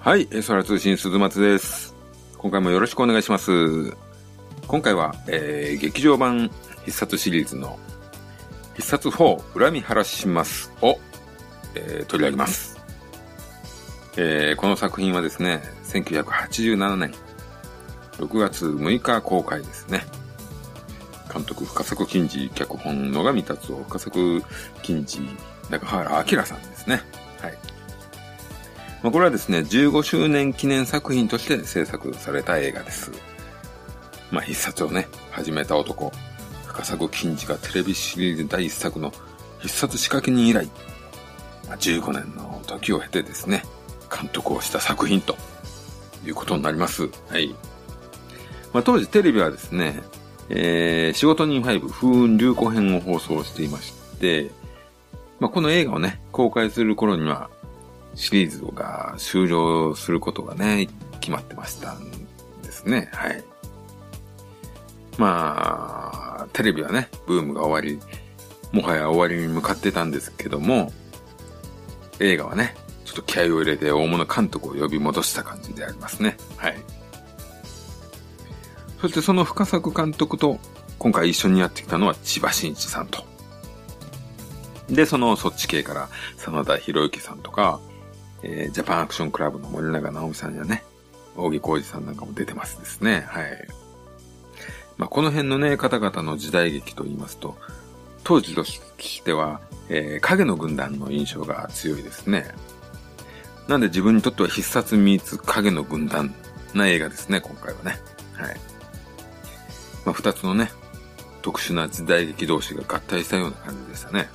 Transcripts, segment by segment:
はい、空通信鈴松です。今回もよろしくお願いします。今回は、劇場版必殺シリーズの必殺4恨み晴らしますを、取り上げます。この作品はですね、1987年6月6日公開ですね。監督深作欣二、脚本野上達夫、深作欣二、中原明さんですね。はい。これはですね、15周年記念作品として制作された映画です。必殺をね、始めた男、深作欣二がテレビシリーズ第1作の必殺仕掛け人以来、15年の時を経てですね、監督をした作品ということになります。はい。当時テレビはですね、仕事人5風雲流行編を放送していまして、この映画をね、公開する頃には、シリーズが終了することがね、決まってましたんですね。はい。テレビはね、ブームが終わり、もはや終わりに向かってたんですけども、映画はね、ちょっと気合を入れて大物監督を呼び戻した感じでありますね。はい。そしてその深作監督と今回一緒にやってきたのは千葉真一さんと。で、そっち系から真田広之さんとか、ジャパンアクションクラブの森永直美さんやね、大木浩二さんなんかも出てますですね。はい。この辺のね、方々の時代劇と言いますと、当時としては、影の軍団の印象が強いですね。なんで自分にとっては必殺3つ影の軍団な映画ですね、今回はね。はい。2つのね、特殊な時代劇同士が合体したような感じでしたね。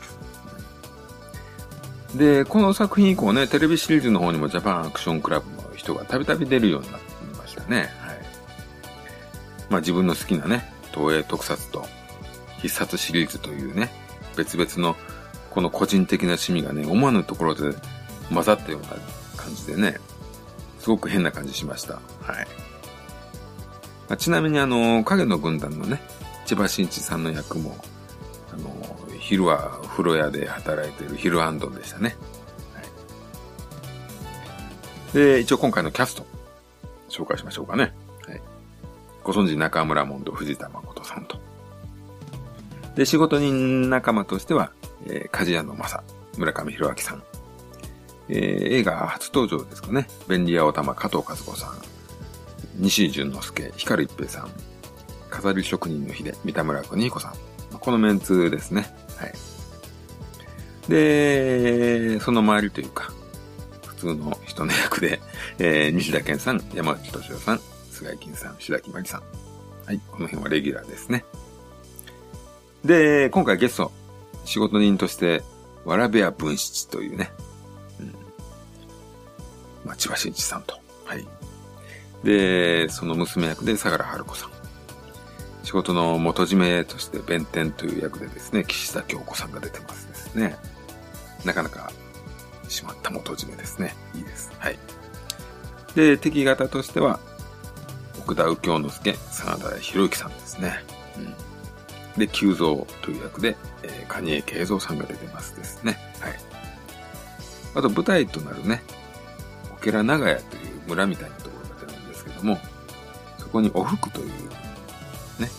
で、この作品以降ね、テレビシリーズの方にもジャパンアクションクラブの人がたびたび出るようになっていましたね。はい。自分の好きなね、東映特撮と必殺シリーズというね、別々のこの個人的な趣味がね、思わぬところで混ざったような感じでね、すごく変な感じしました。はい。ちなみに影の軍団のね、千葉真一さんの役も、昼は風呂屋で働いているヒルアンドンでしたね。はい。で、一応今回のキャスト、紹介しましょうかね。はい。ご存知、中村モンド、藤田誠さんと。で、仕事人仲間としては、鍛冶屋の正、村上弘明さん。映画初登場ですかね。便利屋おたま、加藤和子さん。西井淳之介、光一平さん、飾り職人の秀、三田村邦彦さん。このメンツですね。はい。で、その周りというか、普通の人の役で、西田健さん、山内俊夫さん、菅井金さん、白木真希さん。はい。この辺はレギュラーですね。で、今回ゲスト、仕事人として、わらべや文七というね、千葉真一さんと。はい。で、その娘役で相良春子さん。仕事の元締めとして弁天という役でですね、岸田京子さんが出てますですね。なかなかしまった元締めですね。いいです。はい。で、敵方としては、奥田右京之介、真田広之さんですね。うん、で、久蔵という役で、蟹江慶三さんが出てますですね。はい。あと、舞台となるね、オケラ長屋という村みたいなところもそこにおふくというね、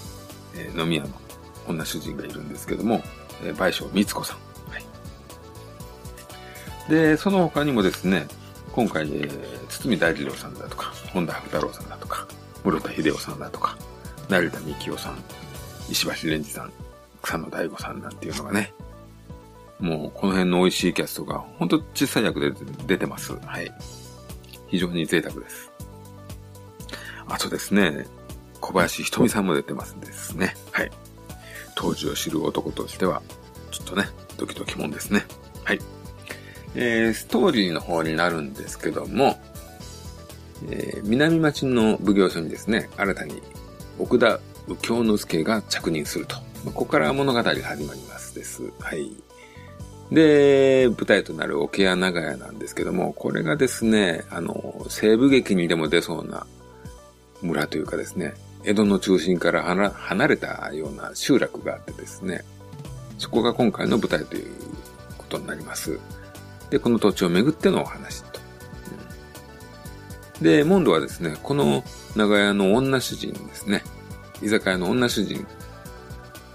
飲み屋の女主人がいるんですけども、倍賞美津子さん、はい、でその他にもですね、今回、堤大二郎さんだとか本田博太郎さんだとか室田秀夫さんだとか成田幹夫さん、石橋蓮司さん、草野大吾さんなんていうのがね、もうこの辺の美味しいキャストがほんと小さい役で出てます。はい。非常に贅沢です。あとですね、小林ひとみさんも出てますんですね。はい。当時を知る男としては、ちょっとね、ドキドキもんですね。はい。ストーリーの方になるんですけども、南町の奉行所にですね、新たに奥田右京之介が着任すると。ここから物語が始まりますです。はい。で、舞台となる桶屋長屋なんですけども、これがですね、西部劇にでも出そうな、村というかですね、江戸の中心から離れたような集落があってですね、そこが今回の舞台ということになります。で、この土地をめぐってのお話と、で、モンドはですね、この長屋の女主人ですね、居酒屋の女主人、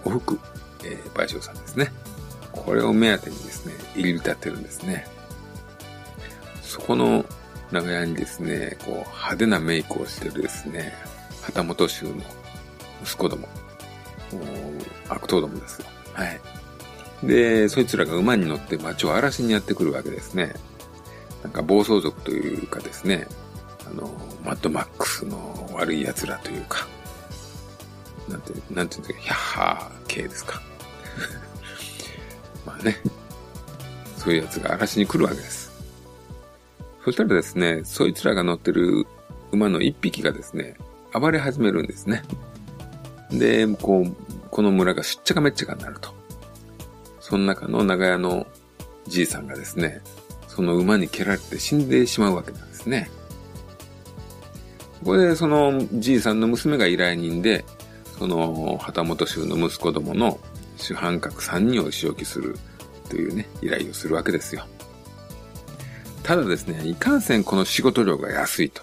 おふく、倍賞さんですね。これを目当てにですね、入り浸ってるんですね。そこの長屋にですね、こう派手なメイクをしてるですね、旗本衆の息子ども、悪党どもですよ。はい。で、そいつらが馬に乗って街を荒らしにやってくるわけですね。なんか暴走族というかですね、マッドマックスの悪い奴らというか、なんていうんですか、ヒャッハー系ですか。まあね、そういう奴が嵐に来るわけです。そしたらですね、そいつらが乗ってる馬の一匹がですね、暴れ始めるんですね。で、この村がしっちゃかめっちゃかになると。その中の長屋のじいさんがですね、その馬に蹴られて死んでしまうわけなんですね。これでそのじいさんの娘が依頼人で、その旗本衆の息子どもの主犯格3人を仕置きするというね、依頼をするわけですよ。ただですね、いかんせんこの仕事量が安いと。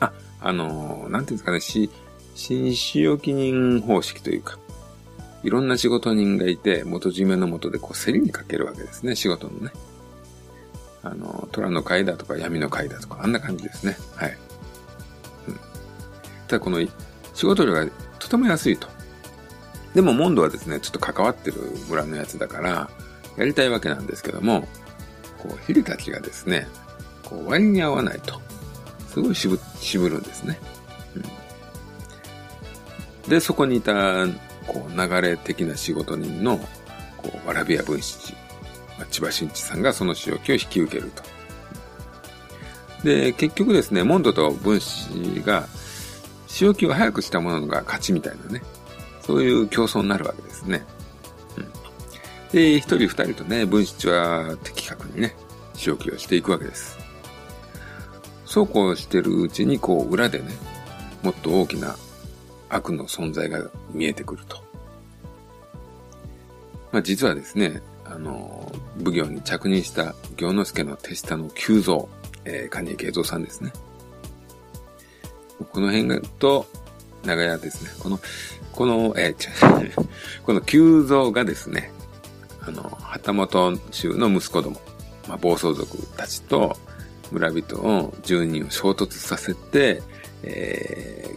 なんていうんですかね、新仕置人方式というか、いろんな仕事人がいて、元締めの元でこう競りにかけるわけですね、仕事のね。虎の会だとか闇の会だとか、あんな感じですね。はい。うん、ただこの仕事量がとても安いと。でもモンドはですね、ちょっと関わってる村のやつだから、やりたいわけなんですけども、ヒルたちがですね、割に合わないと。すごい渋るんですね。うん、で、そこにいた、流れ的な仕事人の、わらび屋文七、千葉真一さんがその仕置きを引き受けると。で、結局ですね、モンドと文七が、仕置きを早くしたものが勝ちみたいなね、そういう競争になるわけですね。うん、で、一人二人とね、文七は的確にね、仕置きをしていくわけです。そうこうしてるうちに、裏でね、もっと大きな悪の存在が見えてくると。まあ、実はですね、奉行に着任した行之助の手下の久蔵、蟹江慶三さんですね。この辺が、長屋ですね。この久蔵がですね、旗本衆の息子ども、暴走族たちと村人を、住人を衝突させて、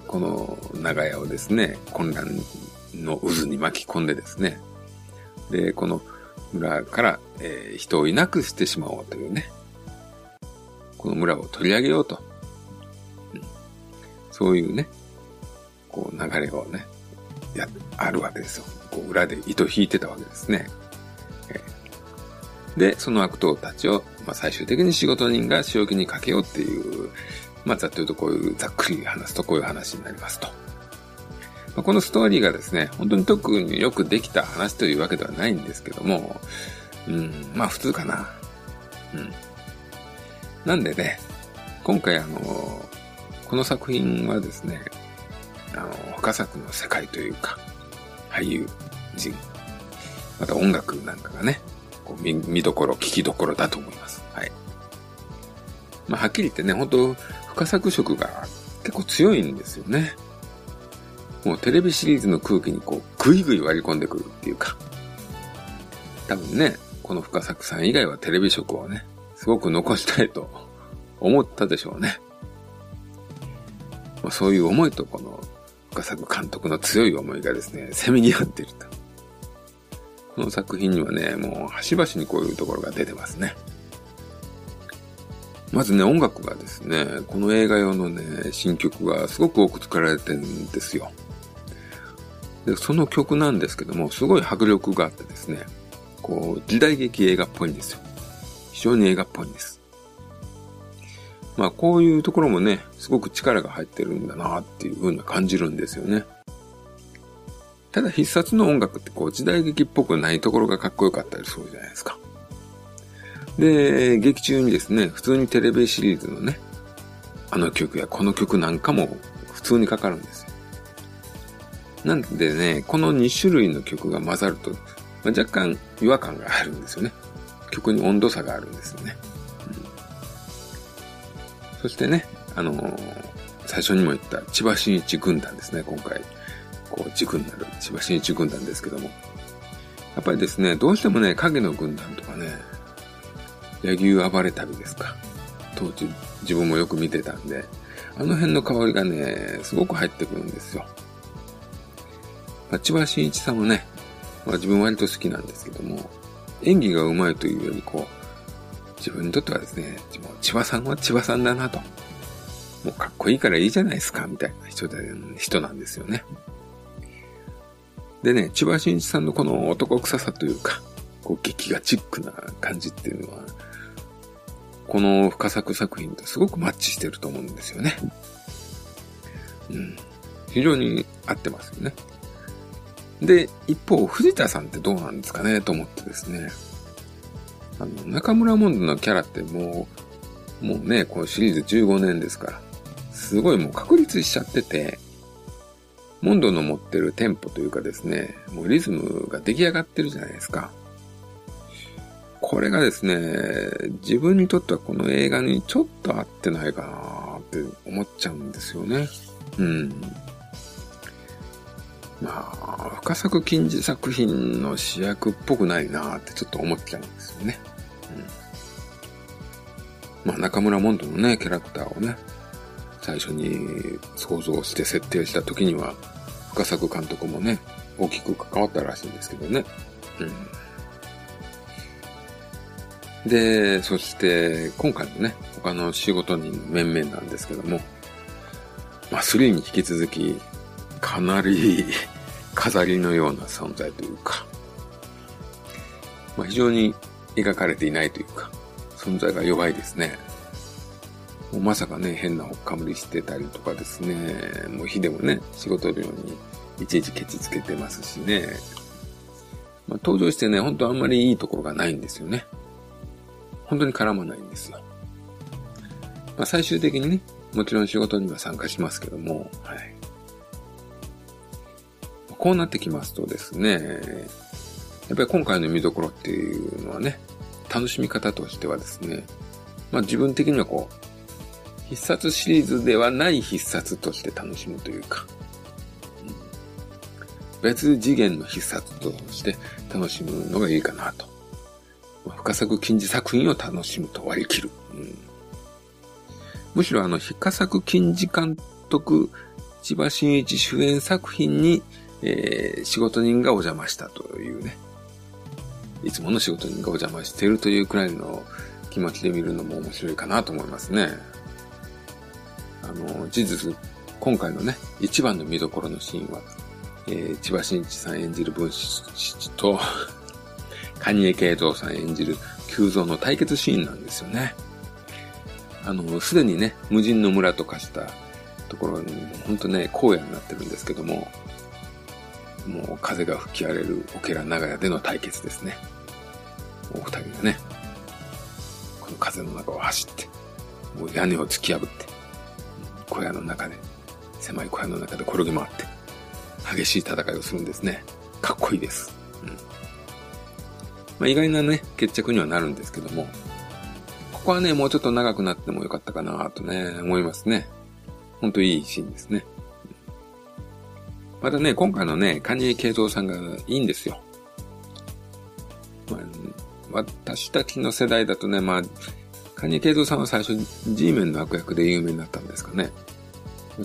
この長屋をですね、混乱の渦に巻き込んでですね、で、この村から、人をいなくしてしまおうというね、この村を取り上げようと。そういうね、流れをね、あるわけですよ。裏で糸引いてたわけですね。で、その悪党たちを、最終的に仕事人が仕置きにかけようっていう、ざっと言うとざっくり話すとこういう話になりますと。このストーリーがですね、本当に特によくできた話というわけではないんですけども、普通かな。なんでね、今回この作品はですね、他作の世界というか、俳優陣、また音楽なんかがね、見どころ、聞きどころだと思います。はい。はっきり言ってね、本当深作色が結構強いんですよね。もうテレビシリーズの空気にグイグイ割り込んでくるっていうか、多分ね、この深作さん以外はテレビ色をね、すごく残したいと思ったでしょうね。そういう思いとこの深作監督の強い思いがですね、せめぎ合っていると。この作品にはね、もう端々にこういうところが出てますね。まずね、音楽がですね、この映画用のね、新曲がすごく多く作られてるんですよ。で、その曲なんですけども、すごい迫力があってですね、時代劇映画っぽいんですよ。非常に映画っぽいんです。こういうところもね、すごく力が入ってるんだなっていうふうに感じるんですよね。ただ必殺の音楽って時代劇っぽくないところがかっこよかったりするじゃないですか。で、劇中にですね、普通にテレビシリーズのね、あの曲やこの曲なんかも普通にかかるんですよ。なんでね、この2種類の曲が混ざると、若干違和感があるんですよね。曲に温度差があるんですよね。そしてね、最初にも言った千葉真一軍団ですね。今回こう軸になる千葉真一軍団ですけども、やっぱりですね、どうしてもね、影の軍団とかね、柳生暴れ旅ですか、当時自分もよく見てたんで、あの辺の香りがねすごく入ってくるんですよ。千葉真一さんもね、自分割と好きなんですけども、演技がうまいというよりこう自分にとってはですね、千葉さんは千葉さんだなと、もうかっこいいからいいじゃないですかみたいな人なんですよね。でね、千葉真一さんのこの男臭さというか、こう劇画チックな感じっていうのは、この深作作品とすごくマッチしてると思うんですよね。うん、非常に合ってますよね。で、一方藤田さんってどうなんですかねと思ってですね、中村モンドのキャラってもうね、このシリーズ15年ですから、すごいもう確立しちゃってて、モンドの持ってるテンポというかですね、もうリズムが出来上がってるじゃないですか。これがですね、自分にとってはこの映画にちょっと合ってないかなって思っちゃうんですよね。うん。まあ、深作欣二作品の主役っぽくないなってちょっと思っちゃうんですよね。うん、まあ、中村モンドのね、キャラクターをね、最初に想像して設定した時には、深作監督もね、大きく関わったらしいんですけどね。うん、で、そして今回のね、他の仕事人の面々なんですけども、まあ、3に引き続き、かなり飾りのような存在というか、まあ、非常に描かれていないというか、存在が弱いですね。まさかね、変なほっかむりしてたりとかですね、もう日でもね、仕事量にいちいちケチつけてますしね、まあ、登場してね、本当あんまりいいところがないんですよね。本当に絡まないんですよ。まあ、最終的にね、もちろん仕事には参加しますけども、はい。こうなってきますとですね、やっぱり今回の見どころっていうのはね、楽しみ方としてはですね、まあ自分的にはこう、必殺シリーズではない必殺として楽しむというか、別次元の必殺として楽しむのがいいかなと。深作欣二作品を楽しむと割り切る。うん、むしろ深作欣二監督、千葉真一主演作品に、仕事人がお邪魔したというね、いつもの仕事人がお邪魔しているというくらいの気持ちで見るのも面白いかなと思いますね。事実、今回のね、一番の見どころのシーンは、千葉真一さん演じる文七と、蟹江敬三さん演じる久蔵の対決シーンなんですよね。すでにね、無人の村と化したところに、ほんとね、荒野になってるんですけども、もう風が吹き荒れるオケラ長屋での対決ですね。お二人がね、この風の中を走って、もう屋根を突き破って、小屋の中で、狭い小屋の中で転げ回って激しい戦いをするんですね。かっこいいです。うん、まあ、意外なね、決着にはなるんですけども、ここはね、もうちょっと長くなってもよかったかなとね、思いますね。ほんといいシーンですね。またね、今回のね、蟹江敬三さんがいいんですよ。まあ、私たちの世代だとね、まあ、蟹江敬三さんは最初 G メンの悪役で有名になったんですかね。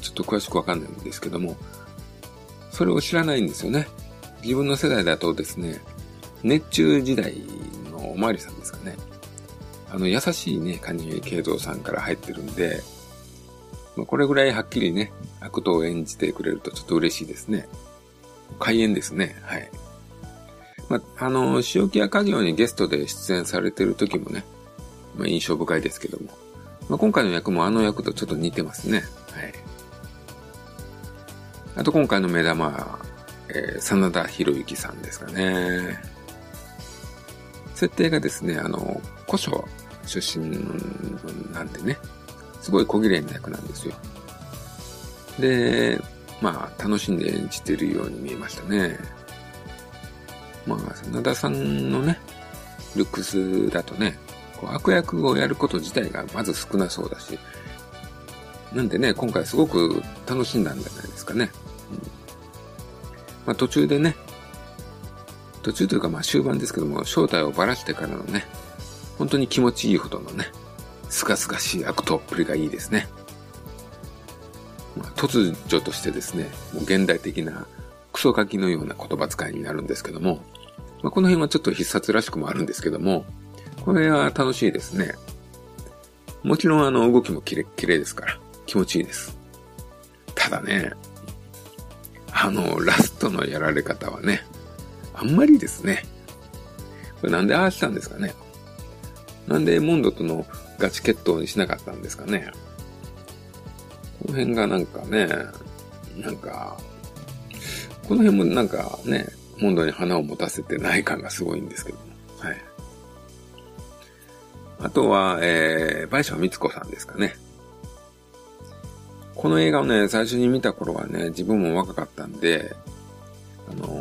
ちょっと詳しくわかんないんですけども、それを知らないんですよね。自分の世代だとですね、熱中時代のおまわりさんですかね。優しいね、蟹江敬三さんから入ってるんで、まあ、これぐらいはっきりね、悪党を演じてくれるとちょっと嬉しいですね。開演ですね。はい。まあ、塩木屋稼業にゲストで出演されてる時もね、まあ、印象深いですけども、まあ、今回の役もあの役とちょっと似てますね。はい。あと今回の目玉は、真田広之さんですかね。設定がですね、古書出身なんでね、すごい小綺麗な役なんですよ。で、まあ楽しんで演じてるように見えましたね。まあ真田さんのね、ルックスだとね。悪役をやること自体がまず少なそうだし、なんでね、今回すごく楽しんだんじゃないですかね。まあ、途中でね、途中というかまあ終盤ですけども、正体をばらしてからのね、本当に気持ちいいほどのね、すがすがしい悪党っぷりがいいですね。まあ、突如としてですね、もう現代的なクソガキのような言葉遣いになるんですけども、まあ、この辺はちょっと必殺らしくもあるんですけども、これは楽しいですね。もちろん動きもキレッキレですから気持ちいいです。ただね、ラストのやられ方はね、あんまりですね。これなんでああしたんですかね。なんでモンドとのガチ決闘にしなかったんですかね。この辺がなんかね、なんか、この辺もなんかね、モンドに花を持たせてない感がすごいんですけども。はい。あとは、倍賞美津子さんですかね。この映画をね、最初に見た頃はね、自分も若かったんで、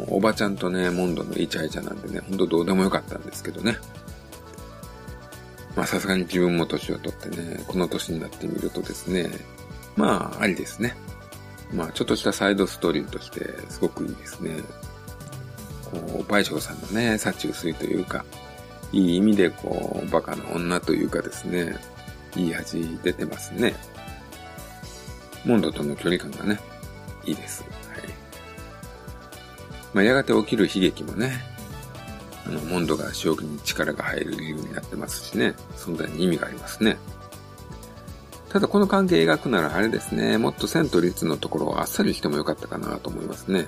おばちゃんとね、モンドのイチャイチャなんでね、ほんとどうでもよかったんですけどね。まあさすがに自分も年を取ってね、この年になってみるとですね、まあありですね。まあちょっとしたサイドストーリーとしてすごくいいですね。こう、倍賞さんのね、幸薄いというか、いい意味でこう、バカな女というかですね、いい味出てますね。モンドとの距離感がね、いいです。まあ、やがて起きる悲劇もね、モンドが正気に力が入る理由になってますしね、存在に意味がありますね。ただこの関係描くならあれですね、もっと千と律のところをあっさりしてもよかったかなと思いますね。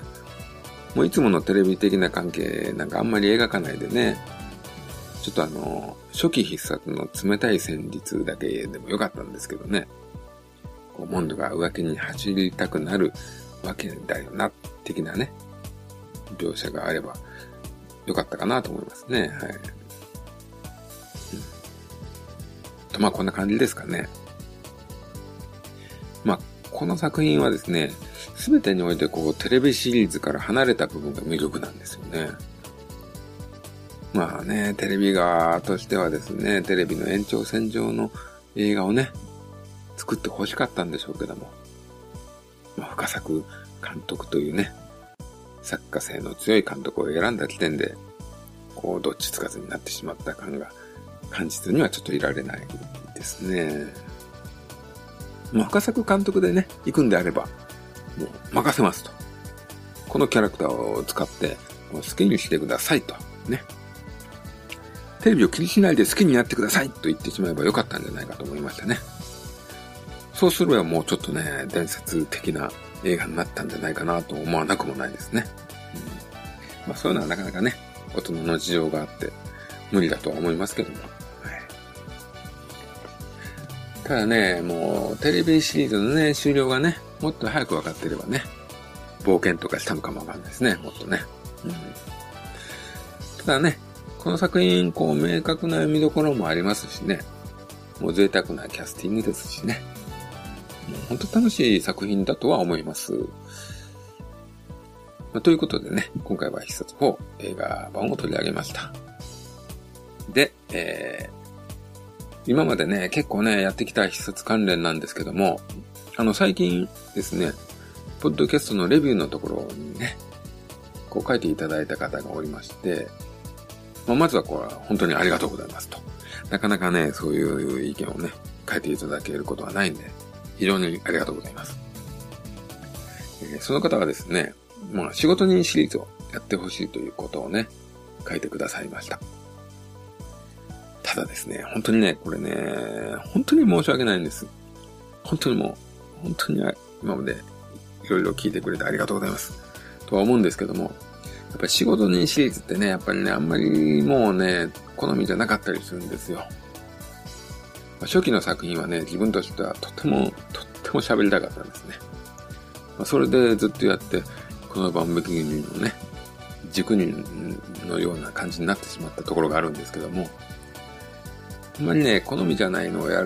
もういつものテレビ的な関係なんかあんまり描かないでね、ちょっと初期必殺の冷たい戦術だけでもよかったんですけどね、こうモンドが浮気に走りたくなるわけだよな、的なね、描写があれば良かったかなと思いますね。はい。まあこんな感じですかね。まあこの作品はですね、すべてにおいてこうテレビシリーズから離れた部分が魅力なんですよね。まあね、テレビ側としてはですね、テレビの延長線上の映画をね、作って欲しかったんでしょうけども、まあ、深作監督というね、作家性の強い監督を選んだ時点で、こう、どっちつかずになってしまった感が感じずにはちょっといられないですね。まあ、深作監督でね、行くんであれば、もう任せますと。このキャラクターを使って好きにしてくださいと。ね。テレビを気にしないで好きになってくださいと言ってしまえばよかったんじゃないかと思いましたね。そうすればもうちょっとね、伝説的な映画になったんじゃないかなと思わなくもないですね。まあそういうのはなかなかね、大人の事情があって無理だとは思いますけども。はい、ただね、もうテレビシリーズのね、終了がね、もっと早く分かっていればね、冒険とかしたのかもわかんないですね、もっとね。ただね、この作品、こう明確な見どころもありますしね、もう贅沢なキャスティングですしね。本当楽しい作品だとは思います。まあ、ということでね、今回は必殺4映画版を取り上げました。で、今までね、結構ね、やってきた必殺関連なんですけども、最近ですね、ポッドキャストのレビューのところにね、こう書いていただいた方がおりまして、まあ、まずはこれは本当にありがとうございますと。なかなかね、そういう意見をね、書いていただけることはないんで、非常にありがとうございます。その方はですね、まあ、仕事人シリーズをやってほしいということをね、書いてくださいました。ただですね、本当にね、これね、本当に申し訳ないんです。本当にもう、本当に今までいろいろ聞いてくれてありがとうございます。とは思うんですけども、やっぱり仕事人シリーズってね、やっぱりね、あんまりもうね、好みじゃなかったりするんですよ。初期の作品はね、自分としてはとっても喋りたかったんですね。まあ、それでずっとやって、この万引きのね、軸のような感じになってしまったところがあるんですけども、あんまりね、好みじゃないのをや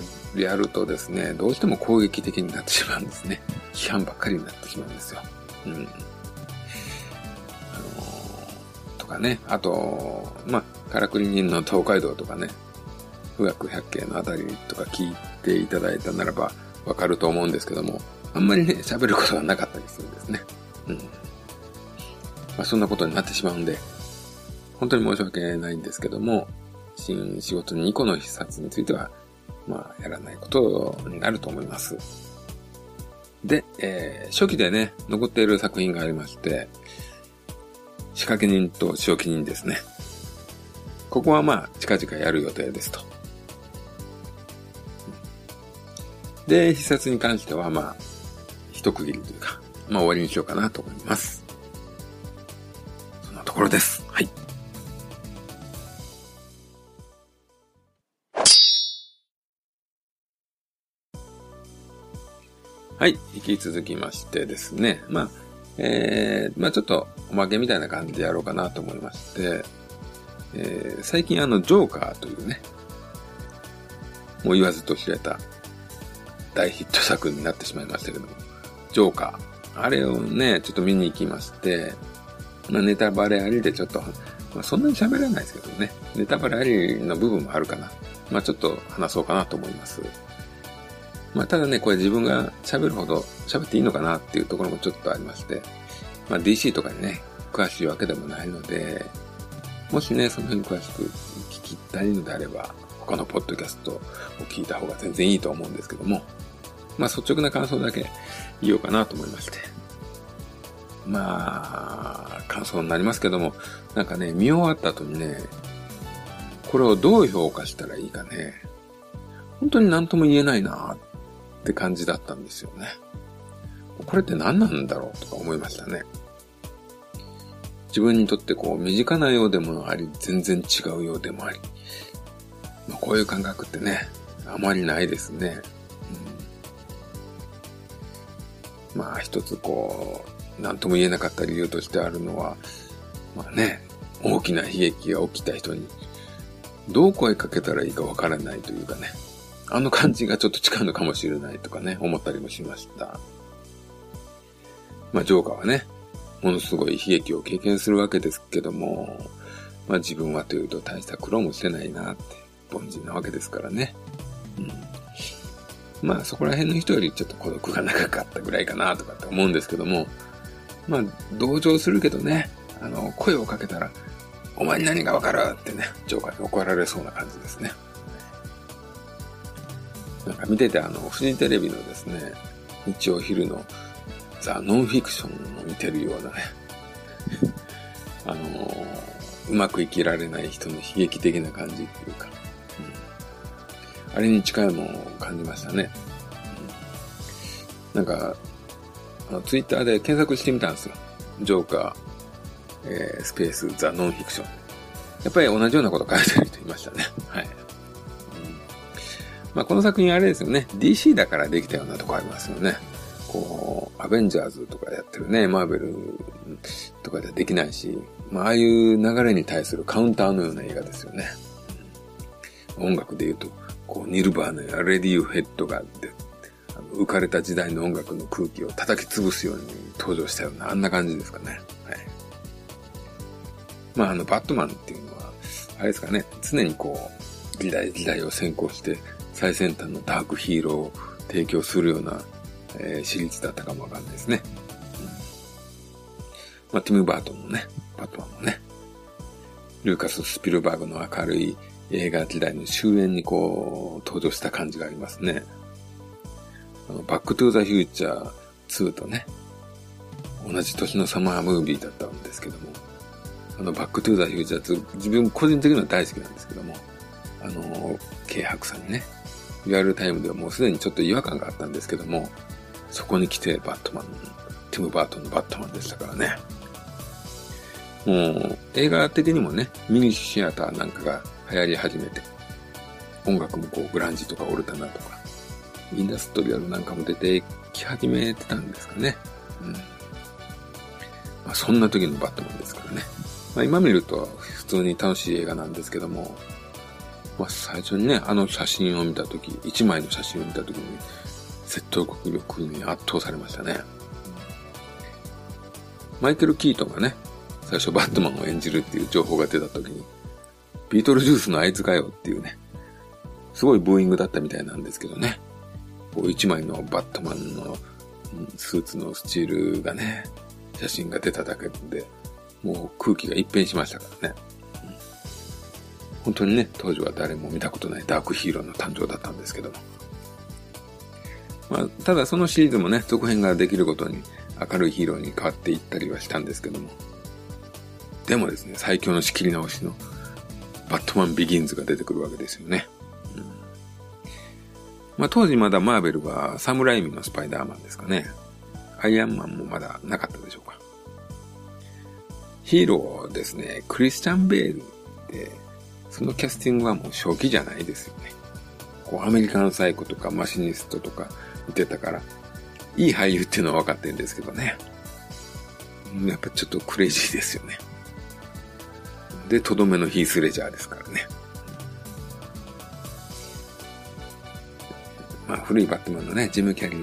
るとですね、どうしても攻撃的になってしまうんですね。批判ばっかりになってしまうんですよ。うん。とかね、あと、まあ、からくり人の東海道とかね、富岳百景のあたりとか聞いていただいたならば、わかると思うんですけども、あんまりね、喋ることがなかったりするんですね。うん。まあ、そんなことになってしまうんで、本当に申し訳ないんですけども、新仕事2個の必殺については、まあ、やらないことになると思います。で、初期でね、残っている作品がありまして、仕掛け人と仕置き人ですね。ここはまあ、近々やる予定ですと。で、必殺に関してはまあ、一区切りというか、まあ終わりにしようかなと思います。そんなところです。はい。はい、引き続きましてですね、まあ、まあちょっとおまけみたいな感じでやろうかなと思いまして、最近ジョーカーというね、もう言わずと知れた大ヒット作になってしまいましたけども、ジョーカー。あれをね、ちょっと見に行きまして、まあネタバレありでちょっと、まあそんなに喋らないですけどね、ネタバレありの部分もあるかな。まあちょっと話そうかなと思います。まあただね、これ自分が喋るほど喋っていいのかなっていうところもちょっとありまして、まあ DC とかにね、詳しいわけでもないので、もしね、その辺詳しく聞きたいのであれば、他のポッドキャストを聞いた方が全然いいと思うんですけども、まあ率直な感想だけ言おうかなと思いまして。まあ、感想になりますけども、なんかね、見終わった後にね、これをどう評価したらいいかね、本当に何とも言えないなって感じだったんですよね。これって何なんだろうとか思いましたね。自分にとってこう身近なようでもあり、全然違うようでもあり、まあ、こういう感覚ってね、あまりないですね。うん、まあ一つこう何とも言えなかった理由としてあるのは、まあね、大きな悲劇が起きた人にどう声かけたらいいかわからないというかね、あの感じがちょっと近いのかもしれないとかね、思ったりもしました。まあジョーカーはね、ものすごい悲劇を経験するわけですけども、まあ自分はというと大した苦労もしてないなって、凡人なわけですからね。うん。まあそこら辺の人よりちょっと孤独が長かったぐらいかなとかって思うんですけども、まあ同情するけどね、声をかけたら、お前に何がわかるってね、ジョーカーに怒られそうな感じですね。なんか見ててフジテレビのですね、日曜昼のザ・ノンフィクションを見てるようなねうまく生きられない人の悲劇的な感じっていうか、うん、あれに近いものを感じましたね、うん、なんかツイッターで検索してみたんですよ。ジョーカー、スペースザ・ノンフィクション。やっぱり同じようなこと書いてる人いましたね。はい、うん、まあこの作品あれですよね、 DC だからできたようなとこありますよね。こうアベンジャーズとかやってるね、マーベルとかじゃできないし、まあああいう流れに対するカウンターのような映画ですよね。音楽で言うとこうニルバーナやレディオヘッドが浮かれた時代の音楽の空気を叩き潰すように登場したような、あんな感じですかね。はい、まあバットマンっていうのはあれですかね、常にこう時代時代を先行して最先端のダークヒーローを提供するようなシリーズだったかもわかんないですね。うん、まあ、ティム・バートンもね、バットマンもね、ルーカス・スピルバーグの明るい映画時代の終焉にこう、登場した感じがありますね。バック・トゥ・ザ・フューチャー2とね、同じ年のサマームービーだったんですけども、バック・トゥ・ザ・フューチャー2、自分個人的には大好きなんですけども、軽薄さにね、リアルタイムではもうすでにちょっと違和感があったんですけども、そこに来てバットマン、ティム・バートンのバットマンでしたからね。もう映画的にもね、ミニシアターなんかが流行り始めて、音楽もこうグランジとかオルタナとか、インダストリアルなんかも出てき始めてたんですかね。うん。まあそんな時のバットマンですからね。まあ今見ると普通に楽しい映画なんですけども、まあ最初にね、写真を見た時、一枚の写真を見た時に、説得力に圧倒されましたね。マイケル・キートンがね、最初バットマンを演じるっていう情報が出た時に、ビートルジュースのあいつかよっていうね、すごいブーイングだったみたいなんですけどね。こう一枚のバットマンのスーツのスチールがね、写真が出ただけで、もう空気が一変しましたからね。本当にね、当時は誰も見たことないダークヒーローの誕生だったんですけども。まあ、ただそのシリーズもね、続編ができることに明るいヒーローに変わっていったりはしたんですけども。でもですね、最強の仕切り直しのバットマンビギンズが出てくるわけですよね。うん、まあ当時まだマーベルはサムライミのスパイダーマンですかね。アイアンマンもまだなかったでしょうか。ヒーローですね、クリスチャン・ベールって、そのキャスティングはもう初期じゃないですよね。こうアメリカンサイコとかマシニストとか見てたから、いい俳優っていうのは分かってるんですけどね。やっぱちょっとクレイジーですよね。で、とどめのヒースレジャーですからね。まあ、古いバットマンのね、ジム・キャリ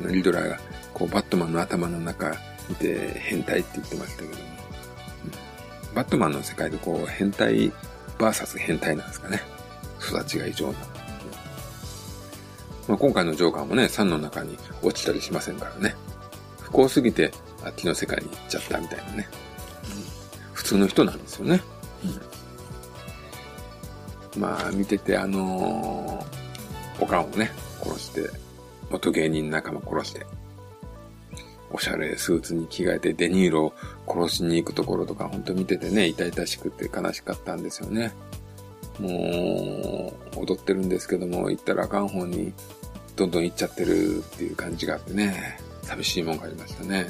ーのリドラーが、こう、バットマンの頭の中見て変態って言ってましたけども、バットマンの世界でこう、変態バーサス変態なんですかね。育ちが異常な。まあ、今回のジョーカーもね、山の中に落ちたりしませんからね。不幸すぎて、あっちの世界に行っちゃったみたいなね。普通の人なんですよね。まあ見てておかんをね殺して、元芸人仲間殺して、おしゃれスーツに着替えてデニーロを殺しに行くところとか、ほんと見ててね、痛々しくて悲しかったんですよね。もう踊ってるんですけども、行ったらあかん方にどんどん行っちゃってるっていう感じがあってね、寂しいもんがありましたね。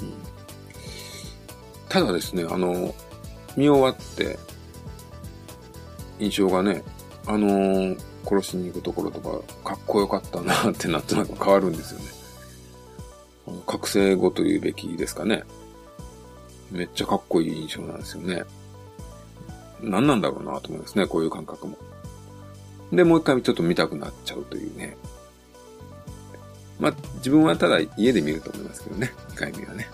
うん、ただですね、見終わって印象がね、殺しに行くところとかかっこよかったなってなんとなく変わるんですよね。覚醒後というべきですかね。めっちゃかっこいい印象なんですよね。何なんだろうなと思うんですね、こういう感覚も。で、もう一回ちょっと見たくなっちゃうというね。まあ、自分はただ家で見ると思いますけどね、2回目はね。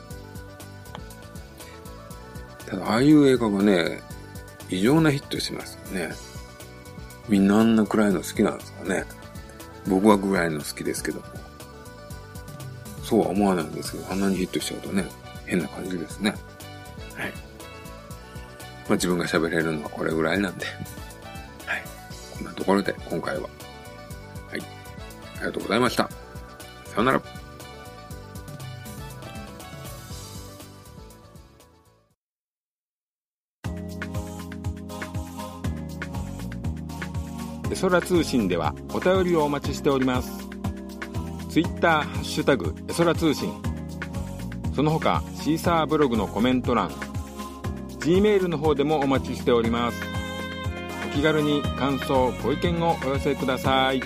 ただ、ああいう映画がね、異常なヒットしてますよね。みんなあんな暗いの好きなんですかね。僕は暗いの好きですけども。そうは思わないんですけど、あんなにヒットしちゃうとね、変な感じですね。はい。まあ自分が喋れるのはこれぐらいなんで。はい。こんなところで今回は。はい。ありがとうございました。さよなら。そら通信ではお便りをお待ちしております。ツイッターハッシュタグえそら通信、その他シーサーブログのコメント欄、 G メールの方でもお待ちしております。お気軽に感想ご意見をお寄せください。